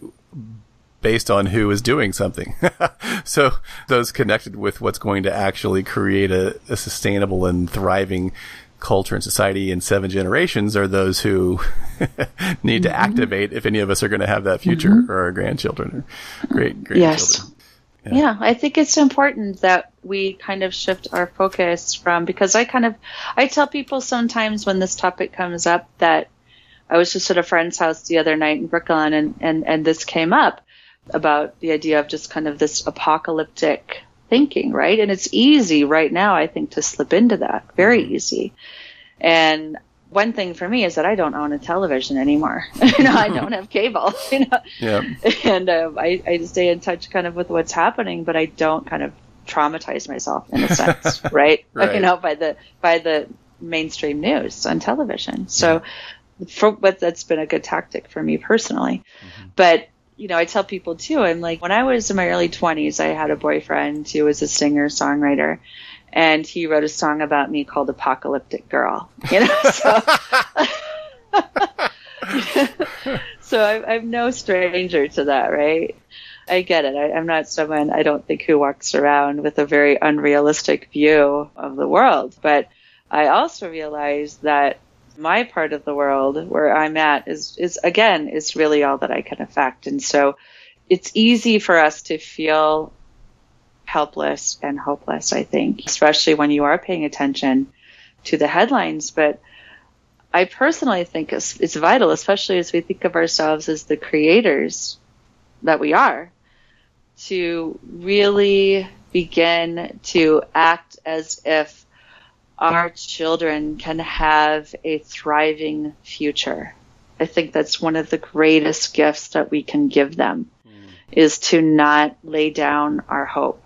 based on who is doing something. So those connected with what's going to actually create a, a sustainable and thriving culture and society in seven generations are those who need mm-hmm. to activate if any of us are going to have that future mm-hmm. or our grandchildren or great grandchildren. Yes. Yeah. yeah, I think it's important that we kind of shift our focus from, because I kind of, I tell people sometimes when this topic comes up that I was just at a friend's house the other night in Brooklyn, and, and, and this came up about the idea of just kind of this apocalyptic thinking, right? And it's easy right now, I think, to slip into that. Very easy. And one thing for me is that I don't own a television anymore. You know, I don't have cable. You know, yeah. And um, I, I stay in touch kind of with what's happening, but I don't kind of traumatize myself in a sense, right? right? You know, by the by the mainstream news on television. So, yeah. for, but that's been a good tactic for me personally. Mm-hmm. But you know, I tell people too, I'm like, when I was in my early twenties, I had a boyfriend who was a singer-songwriter, and he wrote a song about me called Apocalyptic Girl, you know, so, so I'm, I'm no stranger to that, right? I get it. I, I'm not someone, I don't think, who walks around with a very unrealistic view of the world, but I also realize that my part of the world where I'm at is, is again, is really all that I can affect. And so it's easy for us to feel helpless and hopeless, I think, especially when you are paying attention to the headlines. But I personally think it's, it's vital, especially as we think of ourselves as the creators that we are, to really begin to act as if our children can have a thriving future. I think that's one of the greatest gifts that we can give them, mm. is to not lay down our hope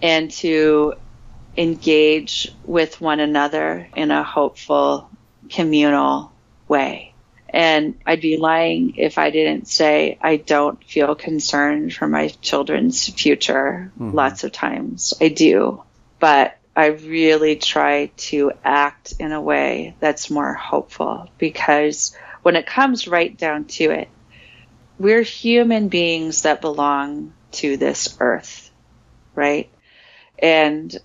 and to engage with one another in a hopeful, communal way. And I'd be lying if I didn't say I don't feel concerned for my children's future. Mm. Lots of times I do, but I really try to act in a way that's more hopeful, because when it comes right down to it, we're human beings that belong to this earth, right? And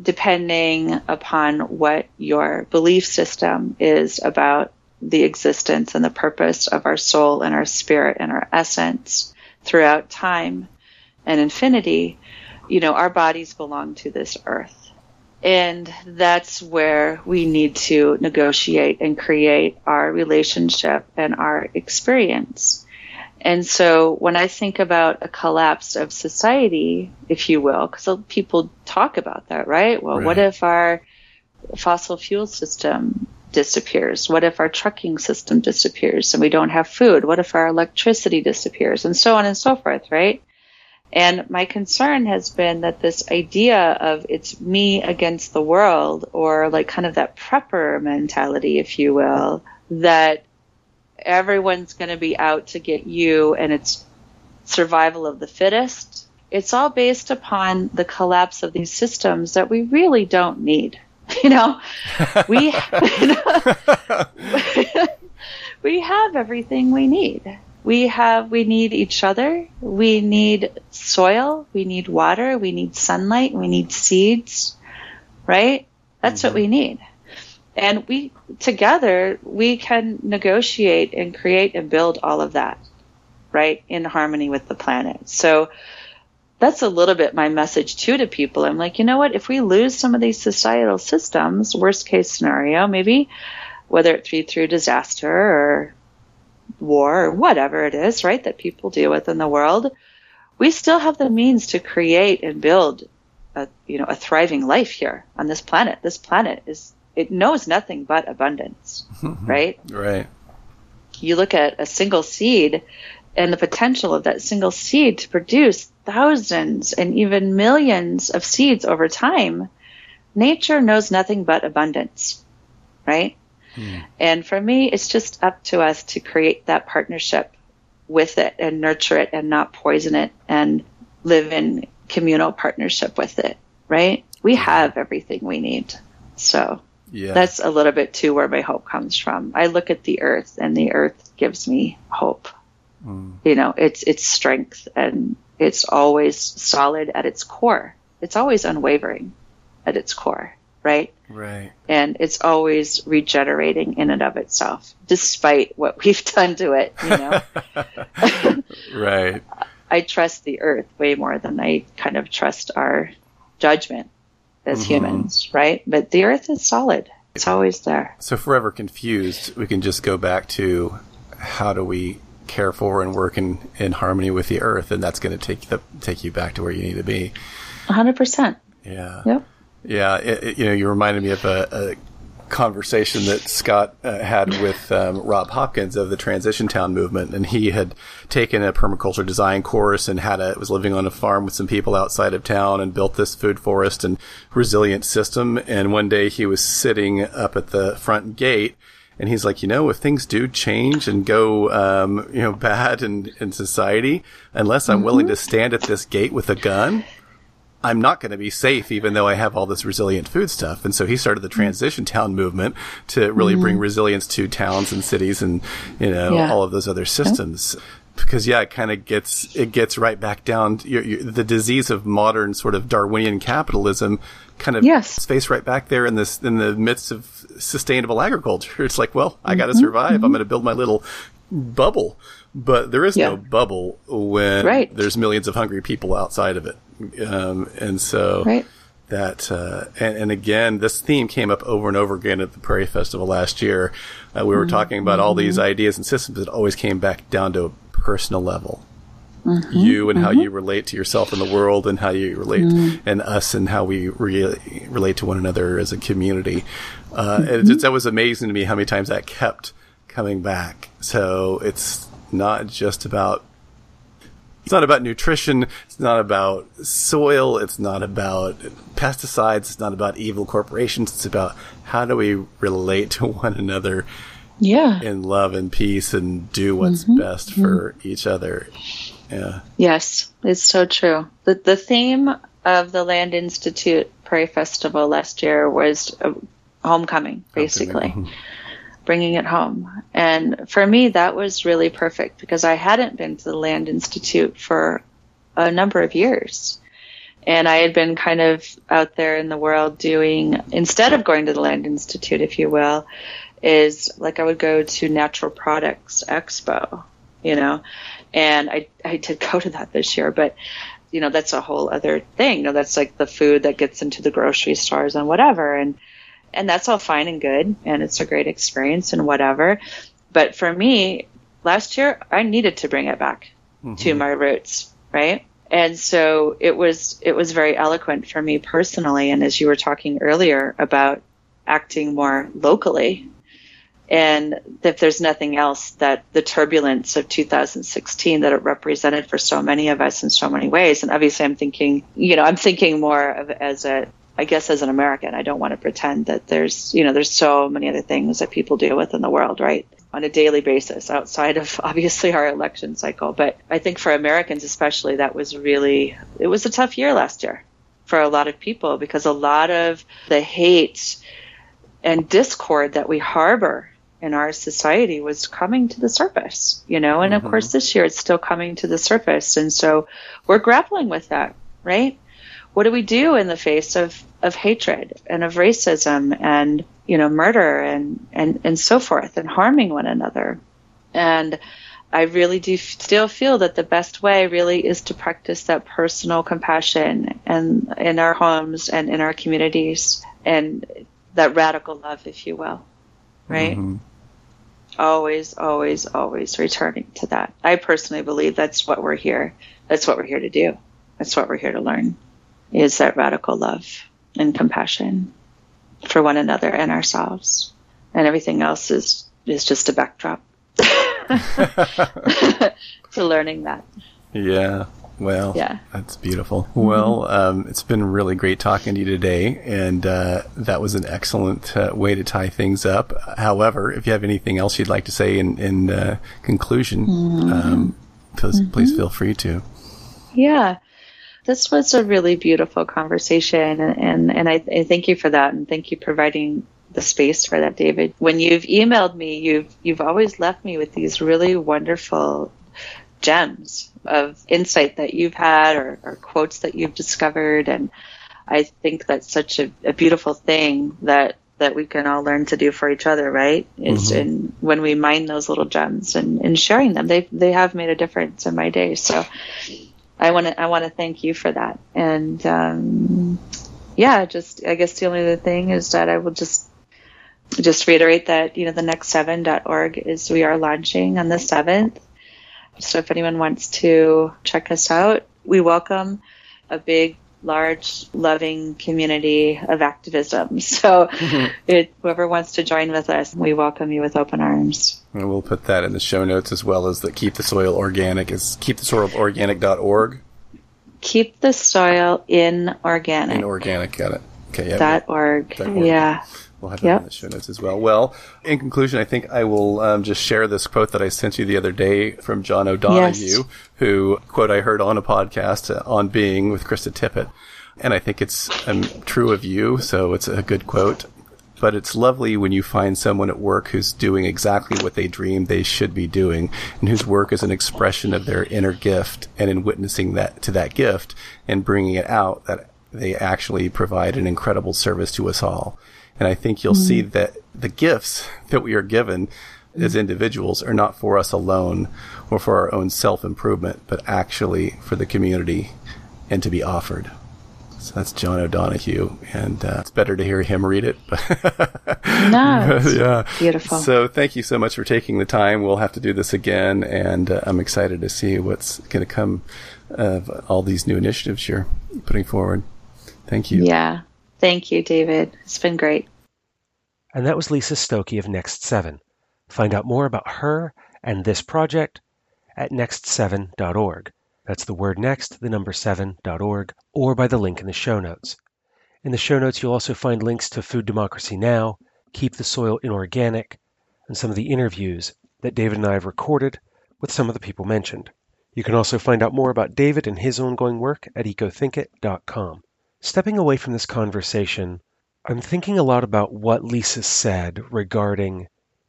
depending upon what your belief system is about the existence and the purpose of our soul and our spirit and our essence, throughout time and infinity, you know, our bodies belong to this earth. And that's where we need to negotiate and create our relationship and our experience. And so when I think about a collapse of society, if you will, because people talk about that, right? Well, right. What if our fossil fuel system disappears? What if our trucking system disappears and we don't have food? What if our electricity disappears? And so on and so forth, right? And my concern has been that this idea of it's me against the world, or like kind of that prepper mentality, if you will, that everyone's going to be out to get you and it's survival of the fittest. It's all based upon the collapse of these systems that we really don't need. You know, we, you know, we have everything we need. We have, we need each other. We need soil. We need water. We need sunlight. We need seeds, right? That's mm-hmm. what we need. And we, together, we can negotiate and create and build all of that, right, in harmony with the planet. So that's a little bit my message, too, to people. I'm like, you know what, if we lose some of these societal systems, worst-case scenario, maybe, whether it be through disaster or war or whatever it is, right, that people deal with in the world, we still have the means to create and build a, you know, a thriving life here on this planet. This planet is... It knows nothing but abundance, right? Right. You look at a single seed and the potential of that single seed to produce thousands and even millions of seeds over time. Nature knows nothing but abundance, right? Hmm. And for me, it's just up to us to create that partnership with it and nurture it and not poison it and live in communal partnership with it, right? We have everything we need. So... Yeah. That's a little bit, too, where my hope comes from. I look at the earth, and the earth gives me hope. Mm. You know, it's it's strength, and it's always solid at its core. It's always unwavering at its core, right? Right. And it's always regenerating in and of itself, despite what we've done to it, you know? Right. I trust the earth way more than I kind of trust our judgment as humans, mm-hmm. right? But the earth is solid. It's always there. So forever confused, we can just go back to how do we care for and work in, in harmony with the earth, and that's going to take the, take you back to where you need to be. one hundred percent. Yeah. Yep. Yeah. It, it, you know, you reminded me of a, a conversation that Scott uh, had with um, Rob Hopkins of the Transition Town movement, and he had taken a permaculture design course and had a was living on a farm with some people outside of town and built this food forest and resilient system. And one day he was sitting up at the front gate and he's like, you know, if things do change and go, um, you know, bad in, in society, unless I'm mm-hmm. willing to stand at this gate with a gun, I'm not going to be safe, even though I have all this resilient food stuff. And so he started the Transition Town movement to really mm-hmm. bring resilience to towns and cities and, you know, yeah. all of those other systems. Okay. Because, yeah, it kind of gets, it gets right back down to your, your, the disease of modern sort of Darwinian capitalism kind of yes. space right back there in this, in the midst of sustainable agriculture. It's like, well, I got to mm-hmm. survive. Mm-hmm. I'm going to build my little bubble, but there is yeah. no bubble when right. there's millions of hungry people outside of it. Um, and so right. that, uh, and, and again, this theme came up over and over again at the Prairie Festival last year. Uh, we mm-hmm. were talking about all these ideas and systems that always came back down to a personal level. Mm-hmm. You and mm-hmm. how you relate to yourself and the world and how you relate mm-hmm. and us and how we re- relate to one another as a community. Uh, mm-hmm. it just, that was amazing to me how many times that kept coming back. So it's not just about It's not about nutrition. It's not about soil. It's not about pesticides. It's not about evil corporations. It's about how do we relate to one another yeah. in love and peace and do what's mm-hmm. best for mm-hmm. each other. Yeah. Yes, it's so true. The, the theme of the Land Institute Prairie Festival last year was homecoming, basically. Homecoming. Bringing it home. And for me, that was really perfect because I hadn't been to the Land Institute for a number of years. And I had been kind of out there in the world doing, instead of going to the Land Institute, if you will, is like I would go to Natural Products Expo, you know, and I, I did go to that this year, but, you know, that's a whole other thing. You know, that's like the food that gets into the grocery stores and whatever. And, and that's all fine and good. And it's a great experience and whatever. But for me, last year, I needed to bring it back mm-hmm. to my roots. Right. And so it was, it was very eloquent for me personally. And as you were talking earlier about acting more locally, and if there's nothing else, that the turbulence of two thousand sixteen that it represented for so many of us in so many ways. And obviously I'm thinking, you know, I'm thinking more of as a, I guess as an American, I don't want to pretend that there's, you know, there's so many other things that people deal with in the world, right? On a daily basis outside of obviously our election cycle. But I think for Americans especially, that was really, it was a tough year last year for a lot of people, because a lot of the hate and discord that we harbor in our society was coming to the surface, you know, and mm-hmm. of course this year it's still coming to the surface. And so we're grappling with that, right? What do we do in the face of, of hatred and of racism and, you know, murder and, and, and so forth, and harming one another? And I really do still feel that the best way really is to practice that personal compassion and in our homes and in our communities, and that radical love, if you will. Right? Mm-hmm. Always, always, always returning to that. I personally believe that's what we're here. That's what we're here to do. That's what we're here to learn, is that radical love and compassion for one another and ourselves. And everything else is, is just a backdrop to learning that. Yeah. Well, yeah. That's beautiful. Mm-hmm. Well, um, it's been really great talking to you today, and uh, that was an excellent uh, way to tie things up. However, if you have anything else you'd like to say in, in uh, conclusion, mm-hmm. um, please, mm-hmm. please feel free to. Yeah. This was a really beautiful conversation, and, and, and I, I thank you for that, and thank you for providing the space for that, David. When you've emailed me, you've you've always left me with these really wonderful gems of insight that you've had, or, or quotes that you've discovered. And I think that's such a, a beautiful thing that, that we can all learn to do for each other, right? Is mm-hmm. in when we mine those little gems and, and sharing them, they they have made a difference in my day. So I want to I want to thank you for that. And um, yeah, just I guess the only other thing is that I will just just reiterate that, you know, the next seven dot org is, we are launching on the seventh. So if anyone wants to check us out, we welcome a big, large, loving community of activism. So mm-hmm. it, whoever wants to join with us, we welcome you with open arms. And we'll put that in the show notes, as well as the Keep the Soil Organic is keep the soil organic dot org. Keep the Soil in Organic. In Organic, got it. Okay, yeah. Dot org. Dot org. Yeah. We'll have that yep. in the show notes as well. Well, in conclusion, I think I will um, just share this quote that I sent you the other day from John O'Donohue, yes. who, quote, I heard on a podcast uh, on Being with Krista Tippett. And I think it's um, true of you, so it's a good quote. But it's lovely when you find someone at work who's doing exactly what they dream they should be doing, and whose work is an expression of their inner gift. And in witnessing that to that gift and bringing it out, that they actually provide an incredible service to us all. And I think you'll mm-hmm. see that the gifts that we are given as individuals are not for us alone or for our own self-improvement, but actually for the community and to be offered. So that's John O'Donohue, and uh, it's better to hear him read it. No, yeah. Beautiful. So thank you so much for taking the time. We'll have to do this again, and uh, I'm excited to see what's going to come of all these new initiatives you're putting forward. Thank you. Yeah. Thank you, David. It's been great. And that was Lisa Stokke of Next seven. Find out more about her and this project at next seven dot org. That's the word next, the number seven dot org, or by the link in the show notes. In the show notes, you'll also find links to Food Democracy Now!, Keep the Soil Inorganic, and some of the interviews that David and I have recorded with some of the people mentioned. You can also find out more about David and his ongoing work at eco think it dot com. Stepping away from this conversation, I'm thinking a lot about what Lisa said regarding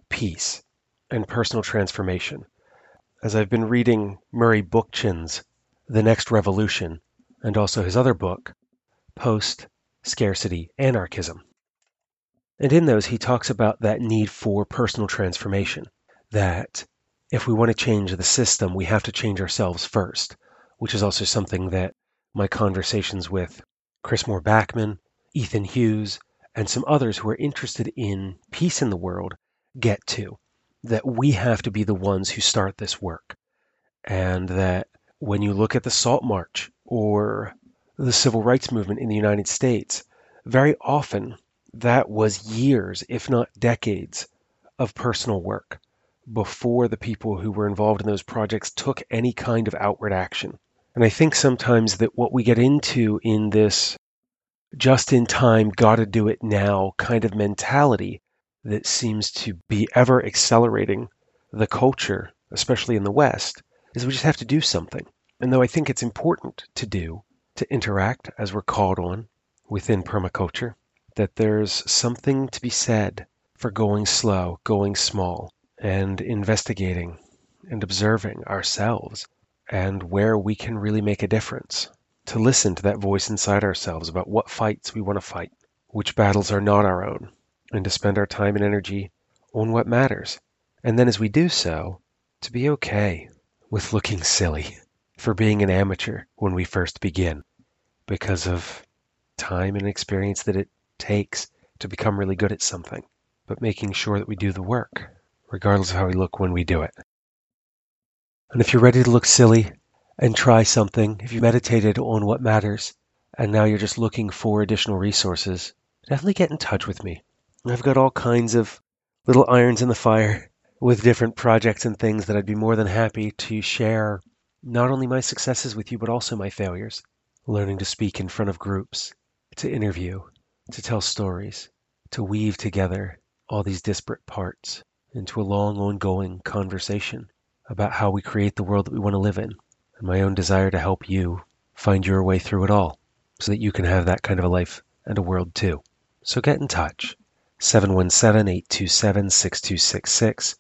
peace and personal transformation. As I've been reading Murray Bookchin's The Next Revolution, and also his other book, Post-Scarcity Anarchism. And in those, he talks about that need for personal transformation, that if we want to change the system, we have to change ourselves first, which is also something that my conversations with Chris Moore Backman, Ethan Hughes, and some others who are interested in peace in the world get to, that we have to be the ones who start this work. And that when you look at the Salt March or the civil rights movement in the United States, very often that was years, if not decades, of personal work before the people who were involved in those projects took any kind of outward action. And I think sometimes that what we get into in this just-in-time, gotta-do-it-now kind of mentality that seems to be ever accelerating the culture, especially in the West, is we just have to do something. And though I think it's important to do, to interact as we're called on within permaculture, that there's something to be said for going slow, going small, and investigating and observing ourselves and where we can really make a difference, to listen to that voice inside ourselves about what fights we want to fight, which battles are not our own, and to spend our time and energy on what matters. And then as we do so, to be okay with looking silly for being an amateur when we first begin, because of time and experience that it takes to become really good at something, but making sure that we do the work, regardless of how we look when we do it. And if you're ready to look silly and try something, if you meditated on what matters, and now you're just looking for additional resources, definitely get in touch with me. I've got all kinds of little irons in the fire with different projects and things that I'd be more than happy to share, not only my successes with you, but also my failures. Learning to speak in front of groups, to interview, to tell stories, to weave together all these disparate parts into a long, ongoing conversation about how we create the world that we want to live in, and my own desire to help you find your way through it all so that you can have that kind of a life and a world too. So get in touch. seven one seven, eight two seven, six two six six,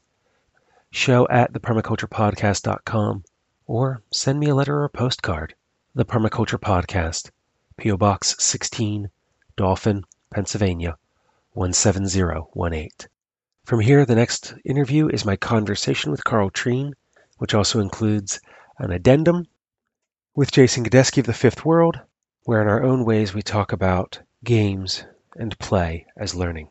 show at the permaculture podcast dot com, or send me a letter or a postcard. The Permaculture Podcast, P O. Box sixteen, Dauphin, Pennsylvania, one seven zero one eight. From here, the next interview is my conversation with Carl Treen, which also includes an addendum with Jason Gadeski of The Fifth World, where in our own ways we talk about games and play as learning.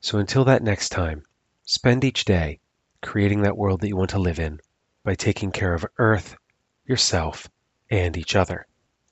So until that next time, spend each day creating that world that you want to live in by taking care of Earth, yourself, and each other.